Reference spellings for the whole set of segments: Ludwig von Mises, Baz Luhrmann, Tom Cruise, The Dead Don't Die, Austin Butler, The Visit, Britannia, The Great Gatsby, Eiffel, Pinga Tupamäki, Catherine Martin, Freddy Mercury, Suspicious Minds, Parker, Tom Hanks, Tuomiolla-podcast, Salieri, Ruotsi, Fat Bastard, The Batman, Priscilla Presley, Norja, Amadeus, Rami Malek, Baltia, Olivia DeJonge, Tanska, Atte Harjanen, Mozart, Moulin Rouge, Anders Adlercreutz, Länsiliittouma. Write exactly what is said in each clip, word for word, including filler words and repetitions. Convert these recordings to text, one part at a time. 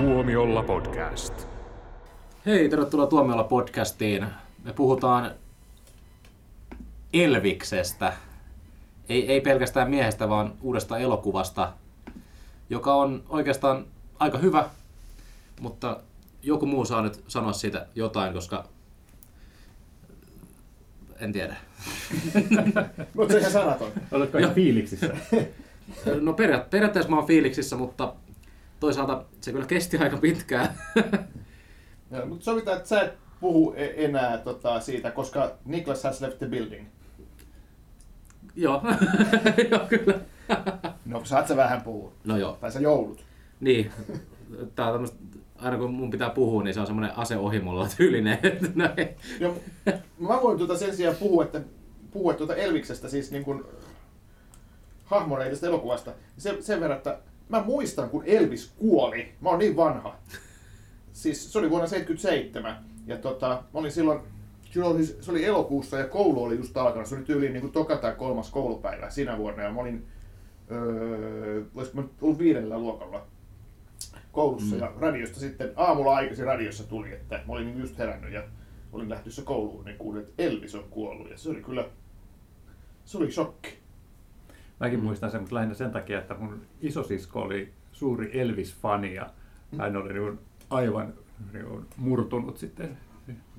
Tuomiolla-podcast. Hei, tervetuloa Tuomiolla-podcastiin. Me puhutaan Elviksestä. Ei, ei pelkästään miehestä, vaan uudesta elokuvasta, joka on oikeastaan aika hyvä, mutta joku muu saa nyt sanoa siitä jotain, koska en tiedä. Mutta sehän sanaton. Oletko ihan fiiliksissä? No periaatteessa mä oon fiiliksissä, mutta toisaalta se kyllä kesti aika pitkään. No, mutta sovitaan, että sä et puhu enää tota, siitä, koska Niklas has left the building. Joo, joo kyllä. No saat sä vähän puhua. No joo. Tai sä joulut. Niin. Tää on tämmöstä, aina kun mun pitää puhua, niin se on semmoinen ase ohi mulla tyylinen. Joo, mä voin tuota sen sijaan puhua, että puhua tuota Elviksestä, siis niin kuin hahmona tästä elokuvasta. Sen, sen verran, että mä muistan, kun Elvis kuoli. Mä oon niin vanha. Siis se oli vuonna seitsemänkymmentäseitsemän ja tota, mä olin silloin, se oli elokuussa ja koulu oli just alkanut. Se oli tyyliin niin kuin toka tai kolmas koulupäivä siinä vuonna ja mä olin, öö, olisiko mä ollut viidellä luokalla koulussa mm. ja radiosta sitten, aamulla aikaisin radiossa tuli, että mä olin just herännyt ja olin lähtössä kouluun, niin kuulin, että Elvis on kuollut ja se oli kyllä, se oli shokki. Mäkin muistan sen, mutta lähinnä sen takia, että mun isosisko oli suuri Elvis-fani ja hän oli niin aivan niin murtunut sitten,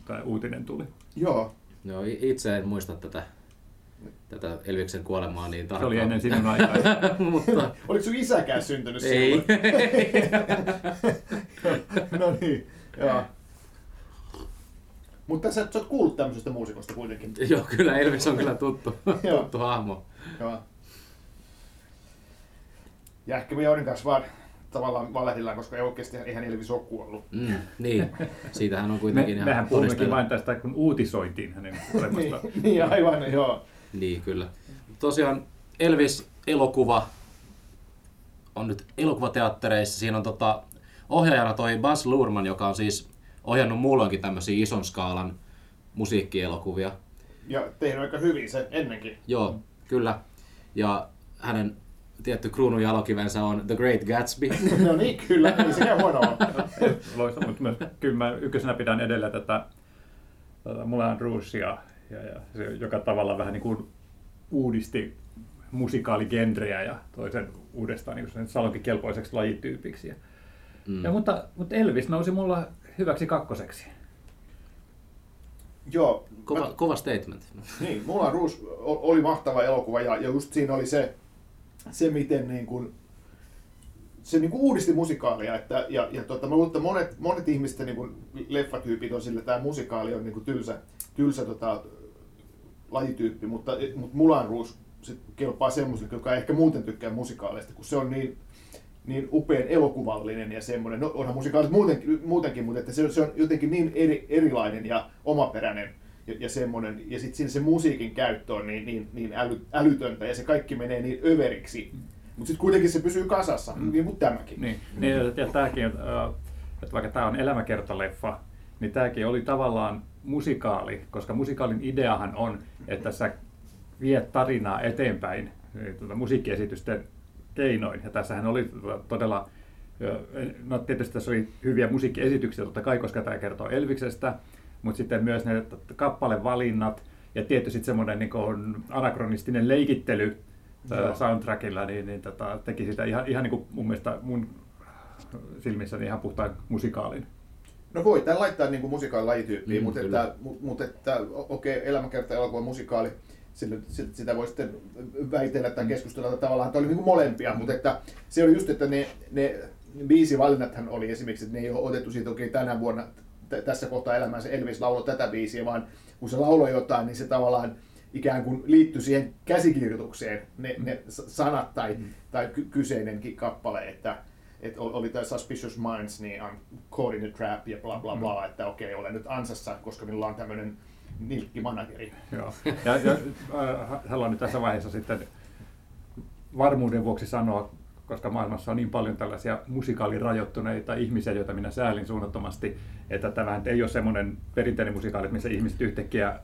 tai uutinen tuli. Joo. Joo, itse en muista tätä, tätä Elviksen kuolemaa niin tarkkaan. Se oli ennen sinun aikaa. Mutta... Oliko sun isäkään syntynyt silloin? Ei. No niin, joo. Mutta sä, sä oot kuullut tämmöisestä muusikosta kuitenkin. Joo, kyllä Elvis on kyllä tuttu, tuttu hahmo. Joo. Ja ehkä me joudin kanssa vaan tavallaan valehdillaan, koska ei oikeasti eihän Elvis ole kuollut. Mm, niin, siitähän on kuitenkin me, ihan mehän puhummekin todistella. Vain tästä, kun uutisoitiin hänen kuolemastaan. niin, niin, aivan, joo. Niin, kyllä. Tosiaan Elvis-elokuva on nyt elokuvateattereissa. Siinä on tota, ohjaajana toi Baz Luhrmann, joka on siis ohjannut muulloinkin tämmöisiä ison skaalan musiikkielokuvia. Ja tehnyt aika hyvin sen ennenkin. Joo, mm. kyllä. Ja hänen... Tietty kruunun jalokivensä on The Great Gatsby. No niin, kyllä, ei sekään huono ole. Loista, mutta myös, kyllä mä ykkösenä pidän edellä tätä, tätä Moulin Rougea, ja, ja se, joka tavalla vähän niin kuin uudisti musikaaligenreä ja toi sen uudestaan niin salonkikelpoiseksi lajityypiksi. Ja, mm. ja, mutta, mutta Elvis nousi mulla hyväksi kakkoseksi. Joo. Kova, mä... kova statement. Niin, Moulin Rouge oli mahtava elokuva ja, ja just siinä oli se, se miten niin kuin, se niin kuin uudisti musikaalia, että ja ja tota, mä luulen, että monet monet ihmisten niin kuin leffatyypit on sille, tää musikaali on niin kuin tylsä tylsä tota, lajityyppi, mutta mut Moulin Rouge sit kelpaa semmoiselle, joka ei ehkä muuten tykkää musikaaleista, kun se on niin niin upean elokuvallinen ja semmoinen, no onhan musikaalit muutenkin muutenkin mutta että se on, se on jotenkin niin eri, erilainen ja omaperäinen ja, ja semmonen, ja sitten se musiikin käyttö on niin, niin, niin äly, älytöntä ja se kaikki menee niin överiksi, mutta sitten kuitenkin se pysyy kasassa, mm. niin kuin tämäkin. Niin, mm. niin ja tämäkin, että vaikka tämä on elämäkertaleffa, niin tämäkin oli tavallaan musikaali, koska musikaalin ideahan on, että sä viet tarinaa eteenpäin tuota, musiikkiesitysten keinoin, ja tässähän oli todella, no tietysti tässä oli hyviä musiikkiesityksiä totta kai, koska tämä kertoo Elviksestä, mutta sitten myös ne kappalevalinnat ja tietysti semmoinen niin kuin anakronistinen leikittely Joo. soundtrackilla niin, niin tota, teki sitä ihan, ihan niin kuin mun mielestä mun silmissäni ihan puhtaan musikaalin. No voi, tämän laittaa niin kuin musikaalilajityyppiin, mm, mutta, että, mutta että, okei, elämäkerta elokuva musikaali, sitä voi sitten väitellä tai keskustella tavallaan, että oli niin kuin molempia, mutta että se oli just, että ne, ne biisivalinnathan oli esimerkiksi, että ne ei ole otettu siitä, okei, tänä vuonna tässä kohtaa elämänsä Elvis lauloi tätä biisiä, vaan kun se lauloi jotain, niin se tavallaan ikään kuin liittyi siihen käsikirjoitukseen, ne, ne sanat tai, mm. tai kyseinenkin kappale, että, että oli tämä Suspicious Minds, niin I'm caught in a trap ja bla bla bla, mm. että okei, olen nyt ansassa, koska minulla on tämmöinen nilkkimanageri. Joo, ja, ja haluan nyt tässä vaiheessa sitten varmuuden vuoksi sanoa, koska maailmassa on niin paljon tällaisia musikaalirajoittuneita ihmisiä, joita minä säälin suunnattomasti, että tämä ei ole semmoinen perinteinen musikaali, missä ihmiset yhtäkkiä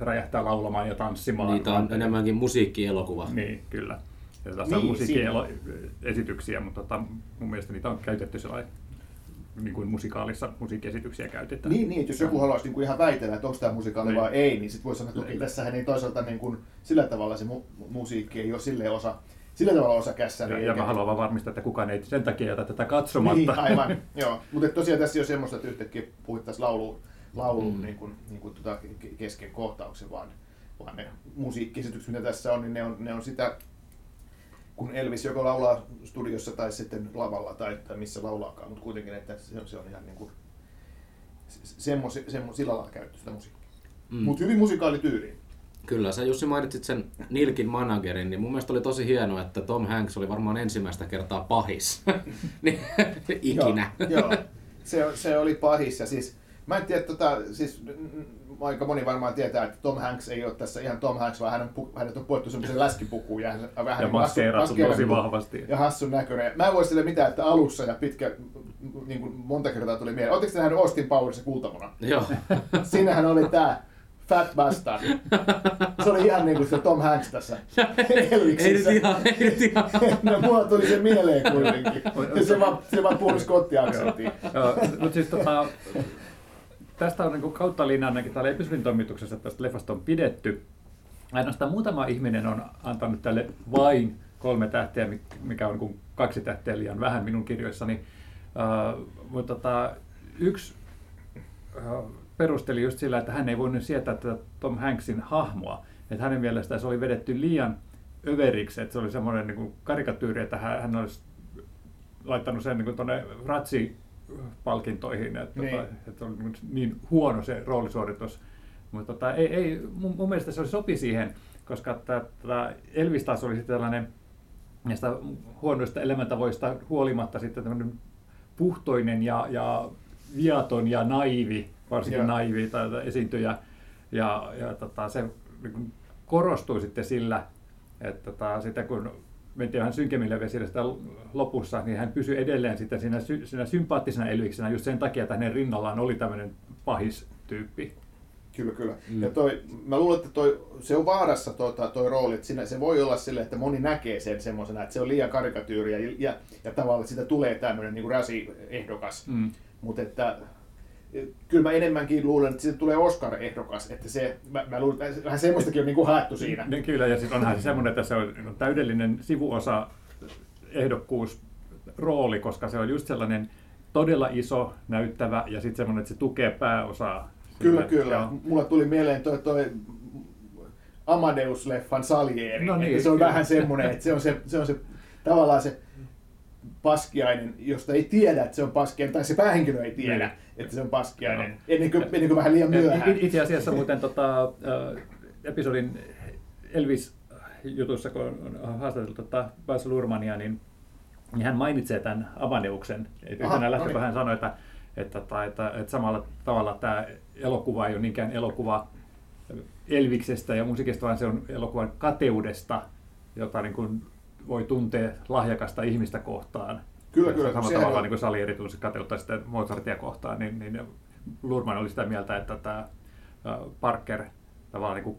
räjähtää laulamaan ja tanssimaan. Niitä on enemmänkin musiikkielokuva. Niin, kyllä. Ja tässä niin, on musiikkiesityksiä, mutta tota, mun mielestä niitä on käytetty niin kuin musikaalissa musiikkiesityksiä käytetään. Niin, niin jos joku haluaisi niin kuin ihan väitellä, että onko tämä musikaali vai ei, niin sitten voi sanoa, että toki tässähän ei toisaalta niin kuin, sillä tavalla se mu- musiikki ei ole silleen osa, sillä tavalla osa kässäriä. Ja, ja mä haluan vaan varmistaa, että kukaan ei sen takia jätä tätä katsomatta. Niin, aivan. Joo. Mutta tosiaan tässä ei ole semmoista, että yhtäkkiä puhuttaisiin lauluun, lauluun mm. niin kuin, niin kuin tuota kesken kohtauksen, vaan, vaan ne musiikkiesitykset, mitä tässä on, niin ne on, ne on sitä, kun Elvis joko laulaa studiossa tai sitten lavalla tai, tai missä laulaakaan, mutta kuitenkin, että se on, se on ihan niin kuin semmoisi, semmo, sillä lailla käytetty sitä musiikkia. Mm. Mutta hyvin musikaalityyliin. Kyllä, sä Jussi mainitsit sen Nilkin managerin, niin mun mielestä oli tosi hienoa, että Tom Hanks oli varmaan ensimmäistä kertaa pahis ikinä. Joo, joo. Se, se oli pahis ja siis, mä en tiedä, tota, siis, aika moni varmaan tietää, että Tom Hanks ei ole tässä ihan Tom Hanks, vaan hän on, hänet on puettu semmoisen läskipukuun ja, ja vähän maskeerattu tosi vahvasti. Ja hassun näköinen. Mä en voi sille mitään, että alussa ja pitkä, niin kuin monta kertaa tuli mieleen. Oletteko te nähnyt Austin Powerissa Kultamuna? Joo. Siinähän oli tää Fat Bastard. Se oli ihan niin kuin se Tom Hanks tässä Elviksissä. Ei nyt ihan, ei nyt ihan. No, mulla tuli se mieleen kuitenkin. Ja se vaan, se vaan puhui skottiaksenttiin. Joo, mutta siis tota... Tästä on niin kautta linjaa ainakin täällä episodin toimituksessa, että tästä leffasta on pidetty. Ainoastaan muutama ihminen on antanut tälle vain kolme tähteä, mikä on niin kaksi tähteä liian vähän minun kirjoissani. Uh, mutta tota, yksi uh, perusteli just sillä, että hän ei voinut sietää tätä Tom Hanksin hahmoa. Että hänen mielestään se oli vedetty liian överiksi, että se oli semmoinen niin karikatyyri, että hän olisi laittanut sen niin tuonne ratsi palkintoihin, että, niin. tota, että on niin huono se roolisuoritus, mutta tota, ei, ei, mun, mun mielestä se sopi siihen, koska tota, Elvis taas oli sitten tällainen näistä huonoista elämäntavoista huolimatta sitten tämmöinen puhtoinen ja, ja viaton ja naivi, varsinkin ja. naivi tai esiintyjä, ja, ja tota, se niin korostui sitten sillä, että tota, sitä kun mentiin vähän synkemmille vesille sitä lopussa, niin hän pysyi edelleen sitä siinä, sy- siinä sympaattisena Elviksenä just sen takia, että hänen rinnallaan oli tämmöinen pahis tyyppi. Kyllä, kyllä. Mm. Ja toi, mä luulen, että toi, se on vaarassa toi, toi rooli, että siinä, se voi olla silleen, että moni näkee sen semmoisena, että se on liian karikatyyriä ja, ja, ja tavallaan siitä tulee tämmöinen niin kuin rasi-ehdokas. Mm. Mutta että kyllä mä enemmänkin luulen, että siitä tulee Oscar-ehdokas, että se, mä, mä luulen, että vähän semmoistakin on niin kuin haettu siinä. Kyllä, ja siis onhan se semmoinen, että se on täydellinen sivuosa ehdokkuusrooli, koska se on just sellainen todella iso, näyttävä ja sitten semmoinen, että se tukee pääosaa. Kyllä, sille, kyllä. Ja... Mulla tuli mieleen toi, toi Amadeus-leffan Salieri, no niin, se on kyllä. Vähän semmoinen, että se on se, se, on se tavallaan se paskiainen, josta ei tiedä, että se on paskiainen, tai se päähenkilö ei tiedä, mm. että se on paskiainen, no. ennen, kuin, ennen kuin vähän liian myöhään. Itse asiassa muuten tota, episodin Elvis-jutussa, kun on haastateltu tota Baz Luhrmannia, niin, niin hän mainitsee tämän Amadeuksen. Yhtenä lähtökohdan sanoi, että, että, että, että, että samalla tavalla tämä elokuva ei ole niinkään elokuva Elviksestä ja musiikista, vaan se on elokuvan kateudesta, jota niin kuin voi tuntea lahjakasta ihmistä kohtaan. Kyllä, kyllä. Samalla tavalla on... niin kuin Salieri tunsi kateutta sitä Mozartia kohtaan, niin, niin Luhrmann oli sitä mieltä, että tämä Parker tavallaan niin kuin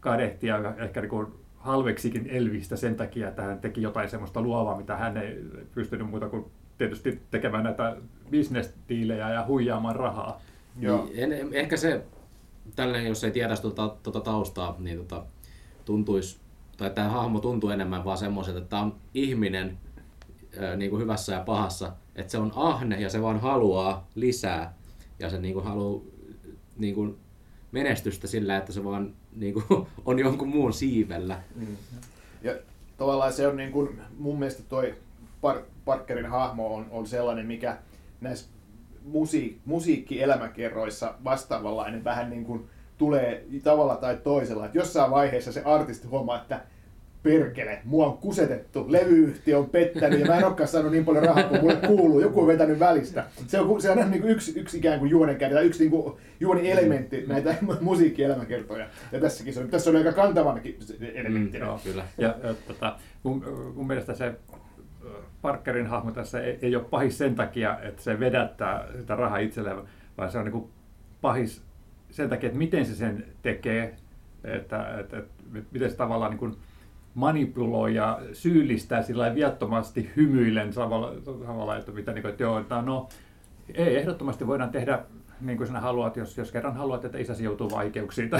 kadehti ja ehkä niin kuin halveksikin Elvistä sen takia, että hän teki jotain semmoista luovaa, mitä hän ei pystynyt muuta kuin tietysti tekemään näitä business-diilejä ja huijaamaan rahaa. Joo. En, ehkä se, tälleen jos ei tiedä tuota, tuota taustaa, niin tuota, tuntuisi tai tämä hahmo tuntuu enemmän vaan semmoiselta, että tämä on ihminen niin kuin hyvässä ja pahassa, että se on ahne ja se vaan haluaa lisää ja se niin kuin haluaa niin kuin menestystä sillä, että se vaan niin kuin on jonkun muun siivellä. Ja tavallaan se on niin kuin, mun mielestä toi Parkerin hahmo on, on sellainen, mikä näissä musiik- musiikkielämäkerroissa vastaavanlainen vähän niin kuin tulee tavalla tai toisella, että jossain vaiheessa se artisti huomaa, että perkele, mua on kusetettu, levyyhtiö on pettänyt ja mä en olekaan saanut niin paljon rahaa kuin mulle kuuluu, joku on vetänyt välistä. Se on, se on niin kuin yksi, yksi ikään kuin juonenkäynti tai yksi niin kuin juonielementti näitä musiikkielämäkertoja. Ja tässäkin se on, tässä on aika kantavanakin elementti. Mm, no, kyllä. Ja, tota, mun, mun mielestä se Parkerin hahmo tässä ei, ei ole pahis sen takia, että se vedättää sitä rahaa itselleen, vaan se on niin kuin pahis sen takia, että miten se sen tekee, että, että, että miten se tavallaan niin kuin manipuloi ja syyllistää sillä lailla viattomasti hymyillen samalla, samalla että mitä niin kuin, että joo, että no, Ei, ehdottomasti voidaan tehdä niin kuin sinä haluat, jos, jos kerran haluat, että isäsi joutuu vaikeuksiin.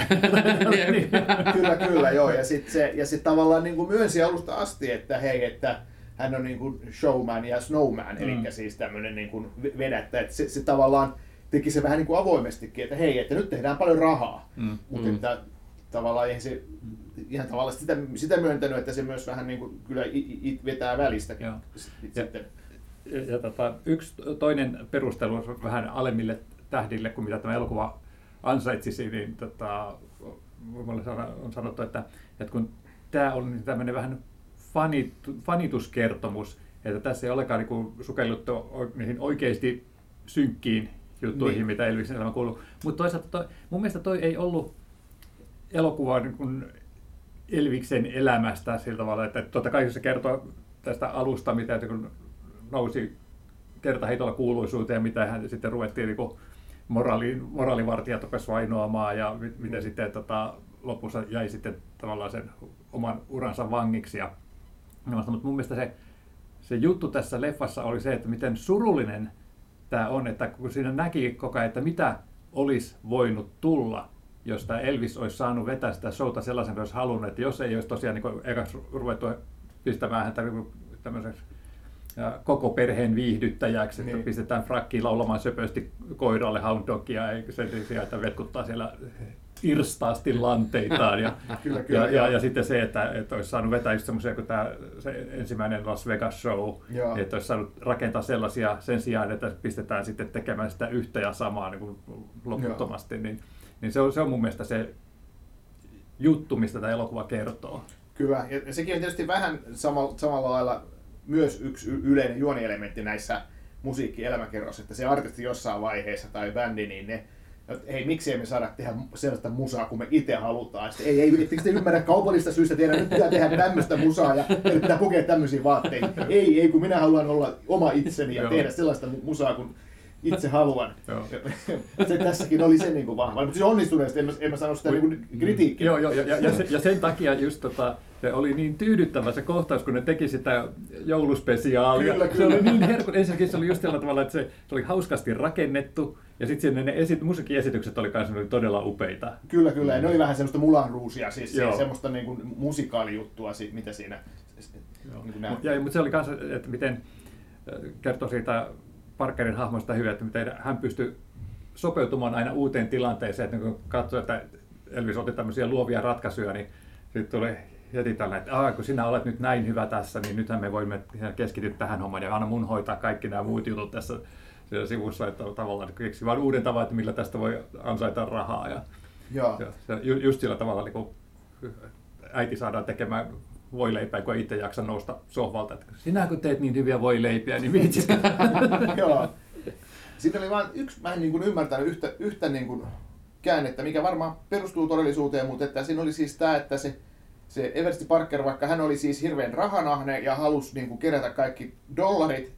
niin. Kyllä, kyllä, joo. Ja sitten sit tavallaan niin kuin myönsi alusta asti, että hei, että hän on niin kuin showman ja snowman, mm. eli siis tämmöinen niin kuin vedättä. Että se, se tavallaan teki se vähän niin kuin avoimestikin, että hei, että nyt tehdään paljon rahaa. Mm. Mutta mm. että tavallaan eihän se ihan tavallaan sitä, sitä myöntänyt, että se myös vähän niin kuin kyllä it, it vetää välistä. Sitten. Ja, ja tota, yksi toinen perustelu vähän alemmille tähdille kuin mitä tämä elokuva ansaitsisi, niin tota, on sanottu, että, että kun tämä on tämmöinen vähän fanit, fanituskertomus, että tässä ei olekaan niin sukelluttu niihin oikeasti synkkiin juttuihin, niin. mitä Elviksen elämä kuuluu. Mutta toisaalta toi, mun mielestä toi ei ollut elokuva niin kuin Elviksen elämästä sillä tavalla, että totta kai se kertoo tästä alusta, mitä kun nousi kertaheitolla kuuluisuuteen, mitä hän sitten ruvettiin niin moraali, moraalivartijat rupesivat vainoamaan ja mit, mitä mm. sitten tota, lopussa jäi sitten tavallaan sen oman uransa vangiksi. Ja, mutta mun mielestä se, se juttu tässä leffassa oli se, että miten surullinen tämä on, että kun siinä näki koko ajan, että mitä olisi voinut tulla, jos tämä Elvis olisi saanut vetää sitä showta sellaisen, että olisi halunnut, että jos ei olisi tosiaan niin ekaksi ruvettu pistämään häntä tämmöiseksi ja koko perheen viihdyttäjäksi, niin. että pistetään frakkiin laulamaan söpösti koiralle hound dogia, eikä sen sijaan, että vetkuttaa siellä irstaasti lanteitaan. Ja, kyllä, kyllä, ja, ja, ja sitten se, että, että olisi saanut vetää just semmoisia kuin tämä se ensimmäinen Las Vegas show, Joo. että olisi saanut rakentaa sellaisia sen sijaan, että pistetään sitten tekemään sitä yhtä ja samaa niin kuin loputtomasti. Niin, niin se, on, se on mun mielestä se juttu, mistä tämä elokuva kertoo. Kyllä, ja sekin on tietysti vähän sama, samalla lailla myös yksi yleinen juonielementti näissä musiikkielämäkerroissa, että se artisti jossain vaiheessa tai bändi, niin ne, että hei, miksei me saada tehdä sellaista musaa, kun me itse halutaan. Sitten, ei, ei, etteikö te ymmärrä kaupallista syystä tehdä, nyt pitää tehdä tämmöistä musaa ja pitää pukea tämmöisiä vaatteita. Ei, ei, kun minä haluan olla oma itseni ja tehdä sellaista musaa, kun itse haluan. Se tässäkin oli se niin kuin vahva, mutta se onnistuneesti, en mä, en mä sano sitä niin kritiikkiä. Joo, joo, ja, ja, sen, ja sen takia just tota, se oli niin tyydyttävä se kohtaus, kun ne teki sitä jouluspesiaalia. Kyllä, kyllä. Se oli niin herkun. Ensinnäkin se oli just tällä tavalla, että se, se oli hauskasti rakennettu. Ja sitten ne esit, musiikkiesitykset oli kanssa todella upeita. Kyllä, kyllä. Ja ne oli vähän semmoista Moulin Rougea, siis joo. semmoista niin kuin musikaalijuttua, mitä siinä niin näyttää. Mutta se oli kanssa, että miten kertoo siitä Parkerin hahmosta hyvä, että miten hän pystyy sopeutumaan aina uuteen tilanteeseen. Että kun katsoo, että Elvis otti tämmöisiä luovia ratkaisuja, niin sitten tuli heti tällainen, että ah, kun sinä olet nyt näin hyvä tässä, niin nythän me voimme keskittyä tähän hommaan ja anna mun hoitaa kaikki nämä muut jutut tässä sivussa, että tavallaan keksi vaan uuden tavan, että millä tästä voi ansaita rahaa. Ja, ja just sillä tavalla, niin kun äiti saadaan tekemään voileipää, kun ei itse jaksa nousta sohvalta. Että sinä kun teet niin hyviä voileipiä, niin viitsi. Joo. Sitten oli vain yksi, mä en niin kuin ymmärtänyt yhtä, yhtä niin kuin käännettä, mikä varmaan perustuu todellisuuteen, mutta että siinä oli siis tämä, että se, se Eversti Parker, vaikka hän oli siis hirveän rahanahne ja halusi niin kuin kerätä kaikki dollarit,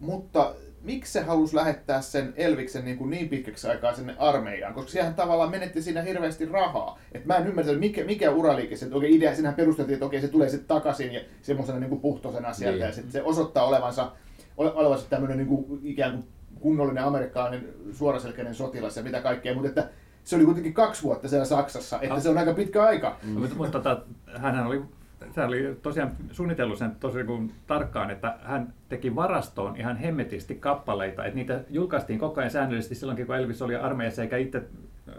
mutta miksi se halusi lähettää sen Elviksen niin, kuin niin pitkäksi aikaa sinne armeijaan? Koska sehän tavallaan menetti siinä hirveästi rahaa. Et mä en ymmärtänyt, mikä, mikä uraliike se, että okei, idea, sinähän perusteltiin, että okei, se tulee sitten takaisin ja semmoisena niin puhtoisena sieltä. Niin. Ja sitten se osoittaa olevansa, ole, olevansa tämmöinen niin kuin ikään kuin kunnollinen amerikkalainen suoraselkäinen sotilas ja mitä kaikkea. Mutta että se oli kuitenkin kaksi vuotta siellä Saksassa, että ah. se on aika pitkä aika. Mm. Mutta, mutta tota, hänhän oli... Sehän oli tosiaan suunnitellut sen tosiaan tarkkaan, että hän teki varastoon ihan hemmetisti kappaleita. Että niitä julkaistiin koko ajan säännöllisesti silloinkin, kun Elvis oli armeijassa eikä itse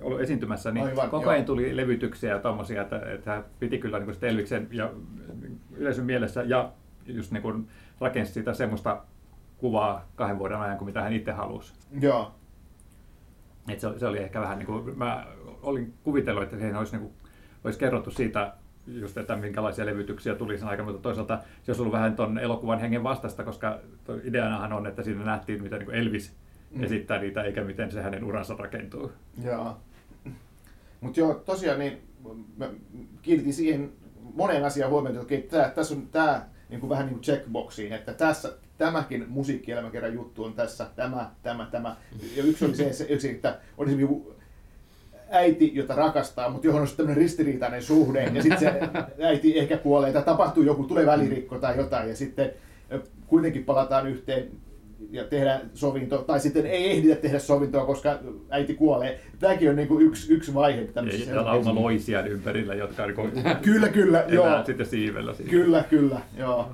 ollut esiintymässä, niin Aivan, koko ajan joo. tuli levytyksiä ja tommosia, että, että hän piti kyllä niin kuin Elviksen ja yleisön mielessä ja just niin kuin rakensi sitä semmoista kuvaa kahden vuoden ajan kuin mitä hän itse halusi. Joo. Et se, se oli ehkä vähän niin kuin, mä olin kuvitellut, että siihen olisi, niin kuin, olisi kerrottu siitä, just, että minkälaisia levytyksiä tuli sen aikaan, mutta toisaalta se olisi ollut vähän tuon elokuvan hengen vastaista, koska ideanahan on, että siinä nähtiin, mitä Elvis mm. esittää niitä, eikä miten se hänen uransa rakentuu. Jaa. Mutta joo, tosiaan niin, mä kiinnitin siihen moneen asiaan huomioon, että okei, tää, tässä on tämä niin vähän niin kuin checkboxiin, että tässä, tämäkin musiikkielämäkerran juttu on tässä, tämä, tämä, tämä. Ja yksi oli se, yksi, että on esimerkiksi äiti, jota rakastaa, mutta johon on tämmöinen ristiriitainen suhde, ja sitten se äiti ehkä kuolee, tai tapahtuu joku, tulee välirikko tai jotain, ja sitten kuitenkin palataan yhteen ja tehdään sovinto, tai sitten ei ehditä tehdä sovintoa, koska äiti kuolee. Tämäkin on niin kuin yksi, yksi vaihe. Tämmöisessä ja lauma loisia ympärillä, jotka on kyllä, kyllä, joo. Sitten siivellä. Siitä. Kyllä, kyllä, joo.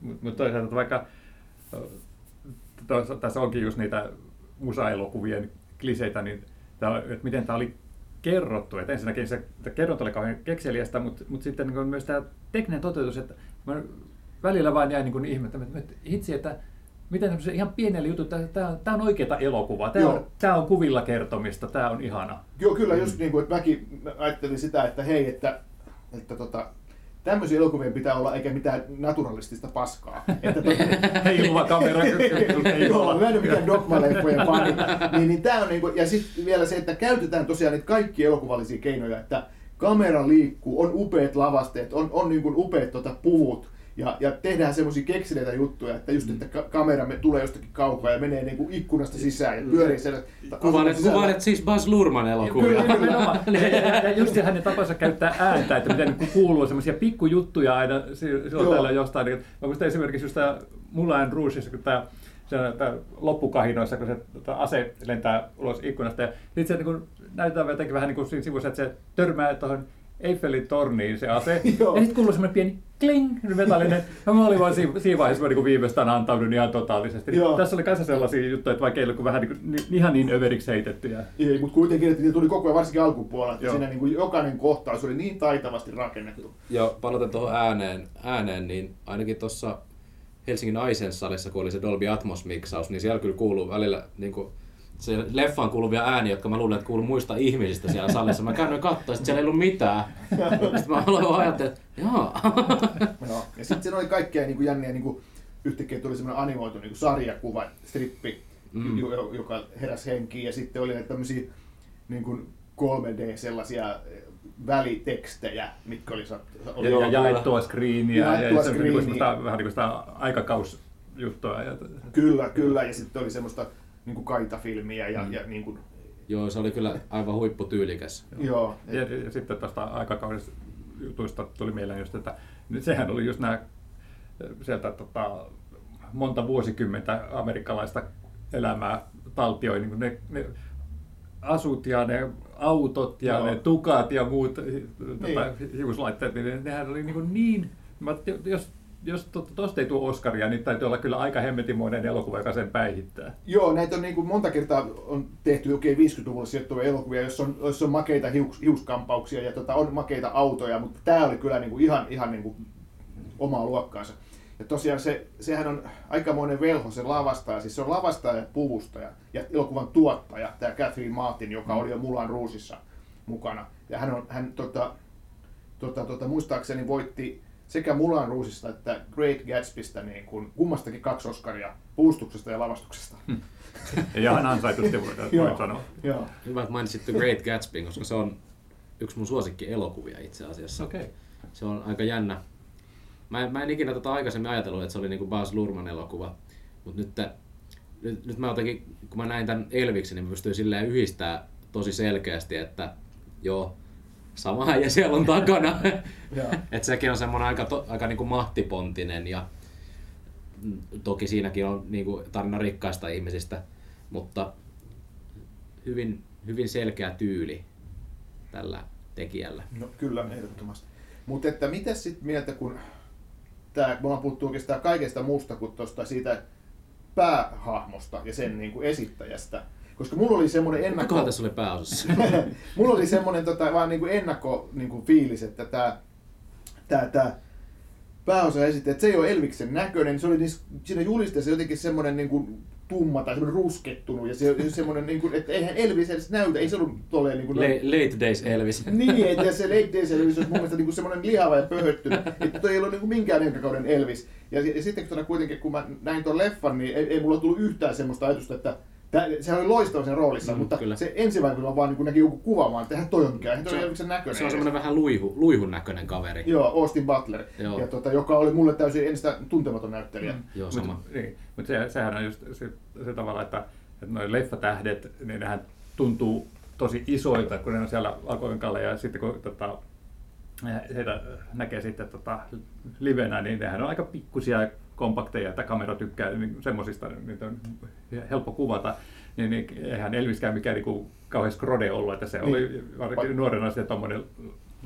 Mutta mut toisaalta vaikka toisaalta, tässä onkin just niitä musaelokuvien kliseitä, niin tää, että miten tämä oli kerrottu. Et ensinnäkin se kerronta oli kauhean kekseliästä, mutta mut sitten niin myös tämä tekninen toteutus, että mä välillä vain jäi niin ihmettämään, että hitsi, että miten tämmöisiä ihan pienellä jutulla, tämä on oikeata elokuvaa, tämä on, on kuvilla kertomista, tämä on ihana. Joo, kyllä mm. just niin kuin, että mäkin ajattelin sitä, että hei, että, että tota, tämmöisiä elokuvia pitää olla eikä mitään naturalistista paskaa. Että totta, ei luva kamera. Ei ole mä en ole mitään dogma-leffojen fani. Niin, niin tää on niinku, ja sitten vielä se, että käytetään tosiaan niitä kaikkia elokuvallisia keinoja, että kamera liikkuu, on upeat lavasteet, on, on niin kuin upeat tota, puvut. Ja, ja tehdään semmoisia keksineitä juttuja, että just, että kamera tulee jostakin kaukaa ja menee niin kuin ikkunasta sisään ja pyörii siellä. Kuvailet siis Baz Luhrmann elokuvia. Kyllä, ja just hänen tapansa käyttää ääntä, että miten niin kuuluu semmoisia pikkujuttuja aina silloin täällä jostain. Mä muistan esimerkiksi just tämä Moulin Rougeissa, kun tämä loppukahinoissa, kun se ase lentää ulos ikkunasta. Ja sitten se niin näytetään jotenkin vähän niin kuin siinä sivussa, että se törmää tuohon Eiffelin torniin se ase. Ja sitten kuuluu semmoinen pieni kling, metallinen. Ja mä olin vaan siinä vaiheessa niin viimeistään antaudun ihan totaalisesti. Joo. Tässä oli kanssa sellaisia juttuja, että vaikka ei ollut vähän niin, niin, ihan niin överiksi heitettyjä. Ei, mutta kuitenkin, että niitä tuli koko ajan varsinkin alkupuolella. Että siinä niin kuin jokainen kohtaus oli niin taitavasti rakennettu. Ja palaten tuohon ääneen, ääneen, niin ainakin tuossa Helsingin Aisensalissa, kun oli se Dolby Atmos-miksaus, niin siellä kyllä kuuluu välillä niin kuin se leffaan kuuluvia ääniä, jotka mä luulen, että kuuluu muista ihmisistä siellä salissa. Mä käyn noin katsoa, että siellä ei ollut mitään. Sitten mä aloin ajatella, että jaa. No, ja sitten siinä oli kaikkea niin kuin jänniä, niin kuin yhtäkkiä tuli semmoinen animoitu niin kuin sarjakuva, strippi, mm. joka heräsi henkiin. Ja sitten oli näitä tämmöisiä niin kuin kolme D sellaisia välitekstejä, mitkä oli... oli ja, ja jaettua screeniä, ja, ja, ja se, niin kuin sitä, vähän niin kuin sitä aikakausjuttua. Kyllä, kyllä. Ja sitten oli semmoista... niinku kaitafilmiä ja mm. ja niin kuin... Joo, se oli kyllä aivan huipputyylikäs. Joo. Ja, ja, ja sitten tästä aikakaudesta jutuista tuli mieleen just, että nyt sehän oli just nämä sieltä tota, monta vuosikymmentä amerikkalaista elämää taltioi niin ne, ne asut ja ne autot ja joo. Ne tukat ja muut tota, hiuslaitteet, niin nehän oli niin, niin jos Jos tuosta ei tule Oscaria, niin täytyy olla kyllä aika hemmetimoinen elokuva, joka sen päihittää. Joo, näitä on niin kuin monta kertaa on tehty oikein viisikymmentäluvulla sijoittuvia elokuvia, jossa on, jossa on makeita hius, hiuskampauksia ja tota, on makeita autoja, mutta tämä oli kyllä niin kuin ihan, ihan niin kuin omaa luokkaansa. Ja tosiaan se, sehän on aikamoinen velho, se lavastaja, siis se on lavastaja ja puvustaja ja elokuvan tuottaja, tämä Catherine Martin, joka oli jo Moulin Rougeissa mukana. Ja hän, on, hän tota, tota, tota, muistaakseni voitti... sekä Moulin Rougesta että Great Gatsbystä, niin kuin kummastakin kaksi Oscaria, puvustuksesta ja lavastuksesta. Ja hän ansaitusti voin sanoa. Hyvä, että mainitsit The Great Gatsby, koska se on yksi mun suosikkielokuvia itse asiassa. Okay. Se on aika jännä. Mä en, mä en ikinä tota aikaisemmin ajatellut, että se oli niinku Baz Luhrmann elokuva, mutta nyt, nyt, nyt mä otakin, kun mä näin tämän Elviksi, niin mä pystyin silleen yhdistämään tosi selkeästi, että joo, sama ja siellä on takana. Että sekin on semmoinen aika, to, aika niinku mahtipontinen ja toki siinäkin on niinku tarina rikkaista ihmisistä, mutta hyvin, hyvin selkeä tyyli tällä tekijällä. No kyllä, ehdottomasti. Mutta että mitäs sitten mieltä, kun tää, me ollaan puhuttu oikeastaan kaikesta muusta kuin tuosta siitä päähahmosta ja sen niinku esittäjästä. Koska mulla oli semmoinen ennakko... Kuka tässä oli pääosassa? Mulla oli semmoinen tota, vaan niinku ennakko niinku fiilis, että tää, tää, tää pääosa esitti, että se ei ole Elviksen näköinen. Se oli niissä, siinä julisteessa jotenkin semmoinen niinku tumma tai semmoinen ruskettunut. Ja se, semmoinen, niinku, että eihän Elvis edes näytä, ei se ollut tolleen... Niinku, Le- late days Elvis. Niin, että se late days Elvis olisi mun mielestä niinku semmoinen lihava ja pöhöttynyt. Että toi ei ollut niinku minkään aikakauden Elvis. Ja, ja sitten kun, kuitenkin, kun mä näin ton leffan, niin ei, ei mulla tullut yhtään semmoista ajatusta, että... Sehän oli loistava sen roolissa, mm, mutta kyllä. Se ensivaikutelma vaan niin näki joku kuvaamaan, että eihän toi on mikään, eihän toi ole mikään näköinen. Se on semmoinen vähän luihu, luihun näköinen kaveri. Joo, Austin Butler, joo. Ja tota, joka oli mulle täysin ensistä tuntematon näyttelijä. Mm, joo, sama. Mutta niin, mut se, sehän on just se, se tavalla, että, että noi leffatähdet, niin nehän tuntuu tosi isoilta, kun ne on siellä alkoinkalla ja sitten kun tota, heitä näkee sitten tota, livenä, niin nehän on aika pikkusia kompakteja, että kamera tykkää niin semmoisista, niitä on helppo kuvata. Niin eihän Elviskään mikään niin kauhean skrode ollut, että se niin. oli varsinkin nuorena sitten tuommoinen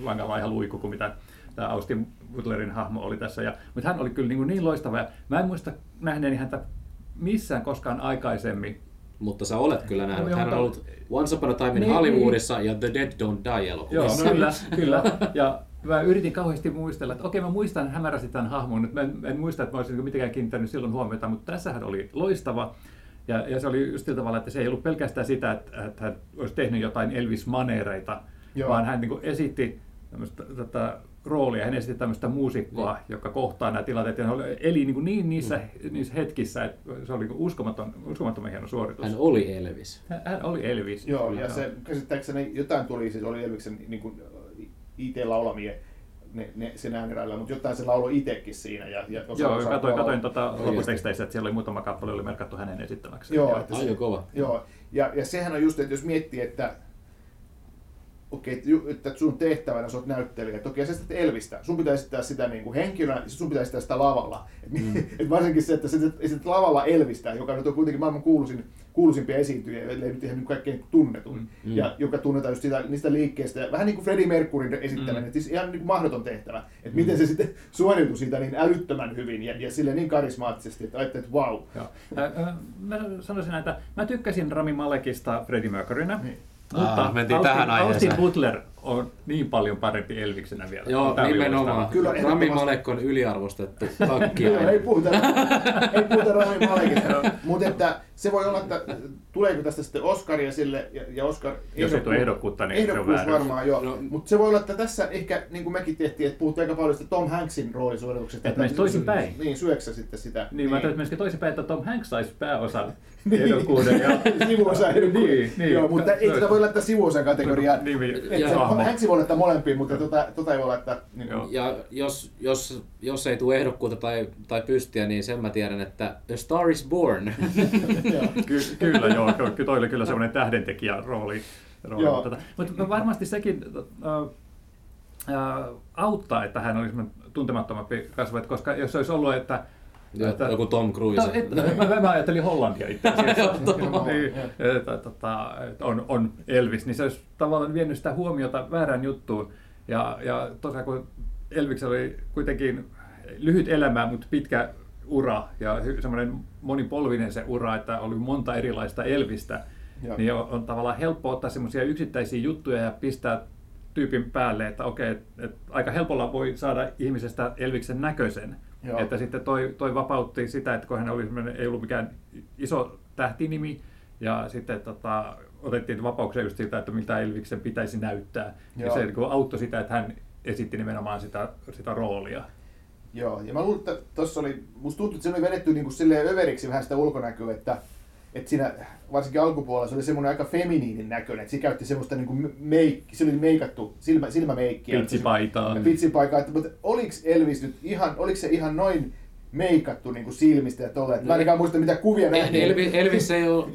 langalla ihan luiku kuin mitä tämä Austin Butlerin hahmo oli tässä. Ja, mutta hän oli kyllä niin, niin loistava ja mä en muista nähneeni häntä missään koskaan aikaisemmin. Mutta sä olet kyllä nähnyt. Hän on ollut Once Upon a Time in niin, Hollywoodissa niin. ja The Dead Don't Die -elokuvissa. Joo, kyllä, kyllä. Ja mä yritin kauheasti muistella, että okei, mä muistan hämärästi tämän hahmon, nyt mä en, en muista, että mä olisin mitenkään kiinnittänyt silloin huomiota, mutta tässähän oli loistava. Ja, ja se oli just sillä tavalla, että se ei ollut pelkästään sitä, että, että hän olisi tehnyt jotain Elvis-maneereita, Joo. vaan hän niin kuin esitti tämmöistä tätä roolia, hän esitti tämmöistä muusikkoa, niin. joka kohtaa nämä tilanteet, ja hän oli, eli niin, niin niissä, mm. niissä hetkissä, että se oli niin uskomaton, uskomattoman hieno suoritus. Hän oli Elvis. Hän, hän oli Elvis. Joo, ja se, käsittääkseni jotain tuli, siis oli Elviksen niin kuin I T-laulamien ne, ne, sen ääniräillä, mutta jotain se lauloi itsekin siinä. Ja, ja joo, katoin, katoin tuota loputeksteissä, että siellä oli muutama kappale, oli merkattu hänen esittämäkseen. Joo, että se, kova. Joo. Ja, ja sehän on just, että jos miettii, että okei, että sun tehtävänä sä oot näyttelijä, että okei, sä esität Elvistä, sun pitää esittää sitä niin kuin henkilönä, sun pitää esittää sitä lavalla. Mm. Et varsinkin se, että sä esität lavalla Elvistä, joka nyt on kuitenkin maailman kuuluisin, kuuluisimpia esiintyjiä, ellei nyt ihan kaikkein tunnetun, mm. ja joka tunnetaan just sitä, niistä liikkeistä, vähän niin kuin Freddy Mercuryn esittäminen, mm. että siis ihan niin mahdoton tehtävä, että miten se sitten suoriutui siitä niin älyttömän hyvin ja, ja silleen niin karismaattisesti, että ajattelin, että vau. Wow. Mä sanoisin näin, että mä tykkäsin Rami Malekista Freddy Mercurynä. Niin. Mutta ah, mentiin Austin, tähän aiheeseen. Austin Butler on niin paljon parempi Elviksenä vielä. Joo, tämä nimenomaan. Kyllä, Rami Malek on yliarvostettu takki. Ei puhuta, ei puhuta Rami Malekista. Mutta että se voi olla, että tuleeko tästä sitten Oscaria sille ja, ja Oscar... Jos ei tule ehdokkuutta, niin ehdokkuus varmaan, joo. No. Mutta se voi olla, että tässä ehkä, niin kuin mekin tehtiin, että puhuttiin aika paljon Tom Hanksin roolisuorituksesta. Että meistä toisinpäin. Niin, syöksä sitten sitä. Niin, niin. Mä ajattelin, että meistä toisinpäin, että Tom Hanks saisi pääosan ehdokkuuden. Sivuosan ehdokkuuden. Niin, niin. Joo, mutta ei sitä voi laittaa sivuosan kategoriaan. Hanksi voi laittaa molempiin, mutta tota, tota ei voi laittaa... Niin. Ja jos, jos, jos ei tule ehdokkuutta tai, tai pystiä, niin sen mä tiedän, että A Star Is Born. Ky- kyllä joo, toi oli kyllä semmoinen tähdentekijä rooli. rooli Mutta varmasti sekin äh, äh, auttaa, että hän oli tuntemattomampi kasvo, koska jos olisi ollut, että... että joku Tom Cruise. Ta, et, mä, mä ajattelin Hollantia itse asiassa. niin, että, tota, on, on Elvis, niin se olisi tavallaan vienyt sitä huomiota väärään juttuun. Ja, ja tosiaan kun Elvis oli kuitenkin lyhyt elämä, mutta pitkä ura ja semmoinen monipolvinen se ura, että oli monta erilaista Elvistä, ja. Niin on, on tavallaan helppo ottaa semmoisia yksittäisiä juttuja ja pistää tyypin päälle, että okei, et, et aika helpolla voi saada ihmisestä Elviksen näköisen. Joo. Että sitten toi, toi vapautti sitä, että kun hän oli ei ollut mikään iso tähtinimi ja sitten tota, otettiin vapauksia just siitä, että mitä Elviksen pitäisi näyttää. Joo. Ja se niin auttoi sitä, että hän esitti nimenomaan sitä, sitä roolia. Joo, ja mä luulen, että tuossa oli, musta tuntuu, että se oli vedetty niin kuin silleen överiksi vähän sitä ulkonäköä, että, että siinä varsinkin alkupuolella se oli semmoinen aika feminiinin näköinen, että se käytti semmoista niin kuin meik, se oli meikattu silmä, silmämeikkiä. Pitsipaitaa. Pitsipaitaa, mutta oliko Elvis nyt ihan, oliko se ihan noin meikattu niin kuin silmistä ja tolleen? Mä ainakaan muista mitä kuvia nähtiin. Elvis, Elvis ei ole,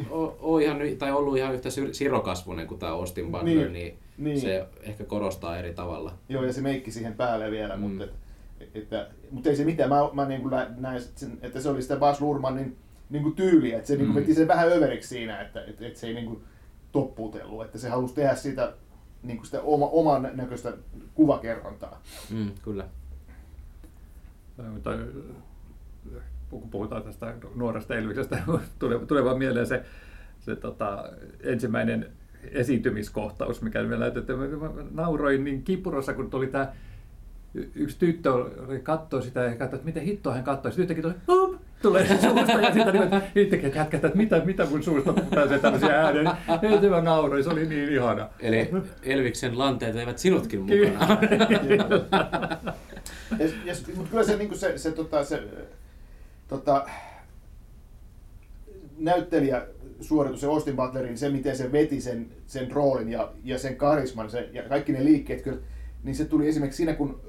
ole ihan, tai ollut ihan yhtä sirokasvunen kuin tämä Austin Butler, niin, niin, niin se ehkä korostaa eri tavalla. Joo, ja se meikki siihen päälle vielä, mm. mutta... Että, mutta ei se mitään, mä, mä niin kuin näin, että se oli sitä Baz Luhrmannin niin kuin tyyliä, että se niin kuin veti sen vähän överiksi siinä, että, että, että se ei niin kuin toppuutellut, että se halusi tehdä siitä, niin kuin sitä oma, oman näköistä kuvakerrontaa. Mm, kyllä. Kun puhutaan tästä nuoresta Elviksestä, tulee, tulee vaan mieleen se, se tota, ensimmäinen esiintymiskohtaus, mikä me näytettiin. Mä nauroin niin kipurossa, kun tuli tämä yksi tyttö katsoi sitä ja katsoi, että miten hittoa hän katsoi. Sitten yhtäkkiä tuli, tulee se suusta ja sitten yhtäkkiä kätkätään, että mitä, mitä mun suusta pääsee tämmöisiä ääniä. Ei tämä nauroi, se oli niin ihana. Eli Elviksen lanteet eivät sinutkin mukana. Mutta kyllä se, niin se, se, tota, se tota, näyttelijä suoritus ja Austin Butlerin, se miten se veti sen, sen roolin ja, ja sen karisman se, ja kaikki ne liikkeet, kyllä, niin se tuli esimerkiksi siinä, kun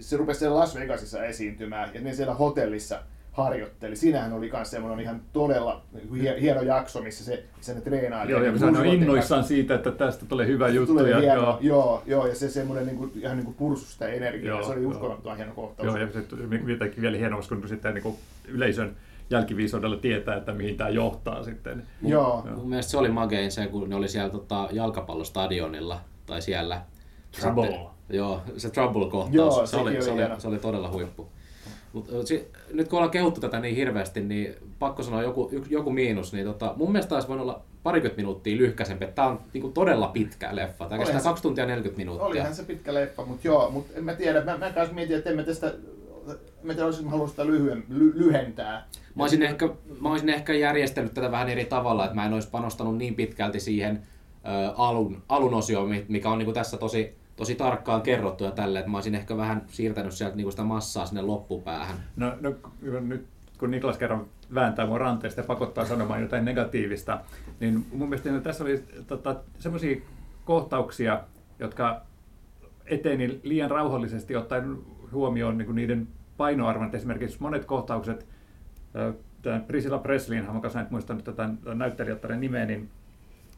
se rupesi siellä Las Vegasissa esiintymään ja ne siellä hotellissa harjoitteli. Siinähän oli myös semmoinen ihan todella hieno jakso, missä se, se ne treenaili. Joo, ja niin hän on innoissaan siitä, että tästä tulee hyvä juttu. Tulee ja hieno, joo. joo, joo, ja se semmoinen niin kuin, ihan niin kuin pursu sitä energiaa, se oli uskomattoman hieno kohtaus. Joo, ja se jotenkin vielä hienoksi, kun sitten niin kuin yleisön jälkiviisaudella tietää, että mihin tämä johtaa sitten. Mun, joo. Mun mielestä se oli magein se, kun ne oli siellä tota, jalkapallostadionilla tai siellä. Trouble. Sitten, joo, se Trouble-kohtaus. Joo, se, oli, se, oli, se oli todella huippu. Mut, si- nyt kun ollaan kehuttu tätä niin hirveästi, niin pakko sanoa joku, joku miinus. Niin tota, mun mielestä olisi voinut olla parikymmentä minuuttia lyhkäisempi. Tämä on niinku todella pitkä leffa. Tämä kestää kaksi tuntia neljäkymmentä minuuttia. Olihan se pitkä leffa, mutta joo. Mut en mä tiedä, mä, mä kanssa mietin, että emme tästä... Mä olisin halunnut sitä lyhyen, lyhentää. Mä olisin, ehkä, mä olisin ehkä järjestänyt tätä vähän eri tavalla, että mä en olisi panostanut niin pitkälti siihen ö, alun, alun osioon, mikä on niin kuin tässä tosi, tosi tarkkaan kerrottu ja tälle, että mä olisin ehkä vähän siirtänyt sieltä niin kuin sitä massaa sinne loppupäähän. No, no nyt kun Niklas kerran vääntää mun ranteesta ja pakottaa sanomaan jotain negatiivista, niin mun mielestä no, tässä oli tota, semmoisia kohtauksia, jotka eteni liian rauhallisesti ottaen huomioon niin kuin niiden painoarvon. Esimerkiksi monet kohtaukset, tämän Priscilla Presleyn hahmon kanssa, en muistanut tätä näyttelijättären nimeä, niin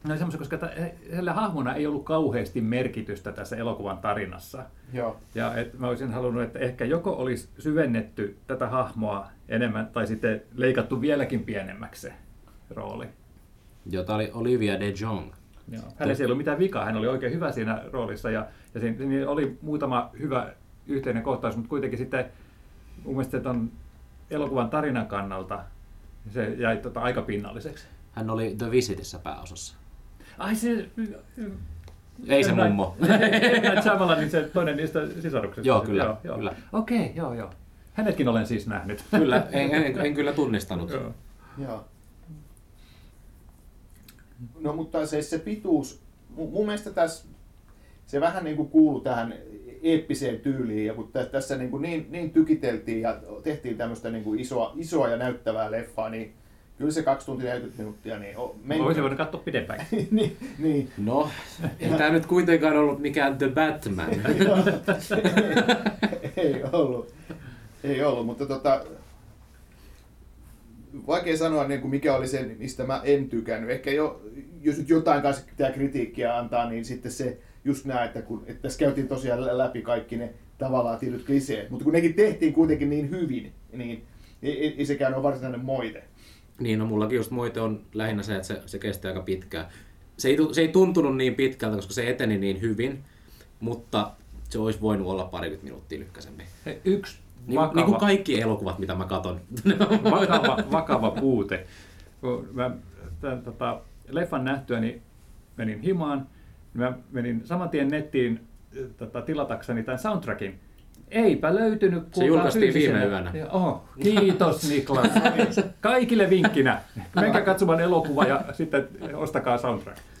ne oli semmoisia, koska tällä hahmona ei ollut kauheasti merkitystä tässä elokuvan tarinassa. Joo. Ja et, mä olisin halunnut, että ehkä joko olisi syvennetty tätä hahmoa enemmän tai sitten leikattu vieläkin pienemmäksi se rooli. Joo, tämä oli Olivia DeJonge. Joo. Hänessä ei ollut mitään vikaa, hän oli oikein hyvä siinä roolissa ja, ja siinä niin oli muutama hyvä yhteinen kohtaus, mutta kuitenkin sitten mun mielestä ton elokuvan tarinan kannalta se jäi tota aika pinnalliseksi. Hän oli The Visitissä pääosassa. Ai se... Ei se mummo. Näin samalla niin se toinen niistä sisaruksista. Joo, kyllä. Joo, joo. kyllä. Okei, okay, joo, joo. Hänetkin olen siis nähnyt. Kyllä, en, en, en kyllä tunnistanut. Joo. Joo. No mutta se, se pituus, mun mielestä tässä, se vähän niin kuin kuului tähän eeppiseen tyyliin, ja kun tässä niin, kuin niin, niin tykiteltiin ja tehtiin tämmöistä niin kuin isoa, isoa ja näyttävää leffaa, niin kyllä se kaksi tuntia neljäkymmentä minuuttia niin meni. Voisi voida katsoa pidempään. niin, niin. No, ei tämä nyt kuitenkaan ollut mikään The Batman. ei ollut, ei ollut, mutta tota, vaikea sanoa niin kuin mikä oli se, mistä mä en tykännyt. Ehkä jo, jos nyt jotain kanssa pitää kritiikkiä antaa, niin sitten se just nämä, että, kun, että tässä käytiin tosiaan läpi kaikki ne tavallaan tietyt kliseet, mutta kun nekin tehtiin kuitenkin niin hyvin, niin ei, ei sekään ole varsinainen moite. Niin, no mullakin just moite on lähinnä se, että se, se kesti aika pitkään. Se ei, se ei tuntunut niin pitkältä, koska se eteni niin hyvin, mutta se olisi voinut olla parikymmentä minuuttia lykkäisemmin. Hei, yksi niin, vakava... Niin kuin kaikki elokuvat, mitä mä katon. Vakava, vakava puute. Mä, tämän, tota, leffan nähtyäni menin himaan. Mä menin saman tien nettiin tota, tilatakseni tämän soundtrackin. Eipä löytynyt kuulkaa. Se julkaistiin viime yönä. Oh, kiitos Niklas. Kaikille vinkkinä. Menkää katsomaan elokuva ja sitten ostakaa soundtrack.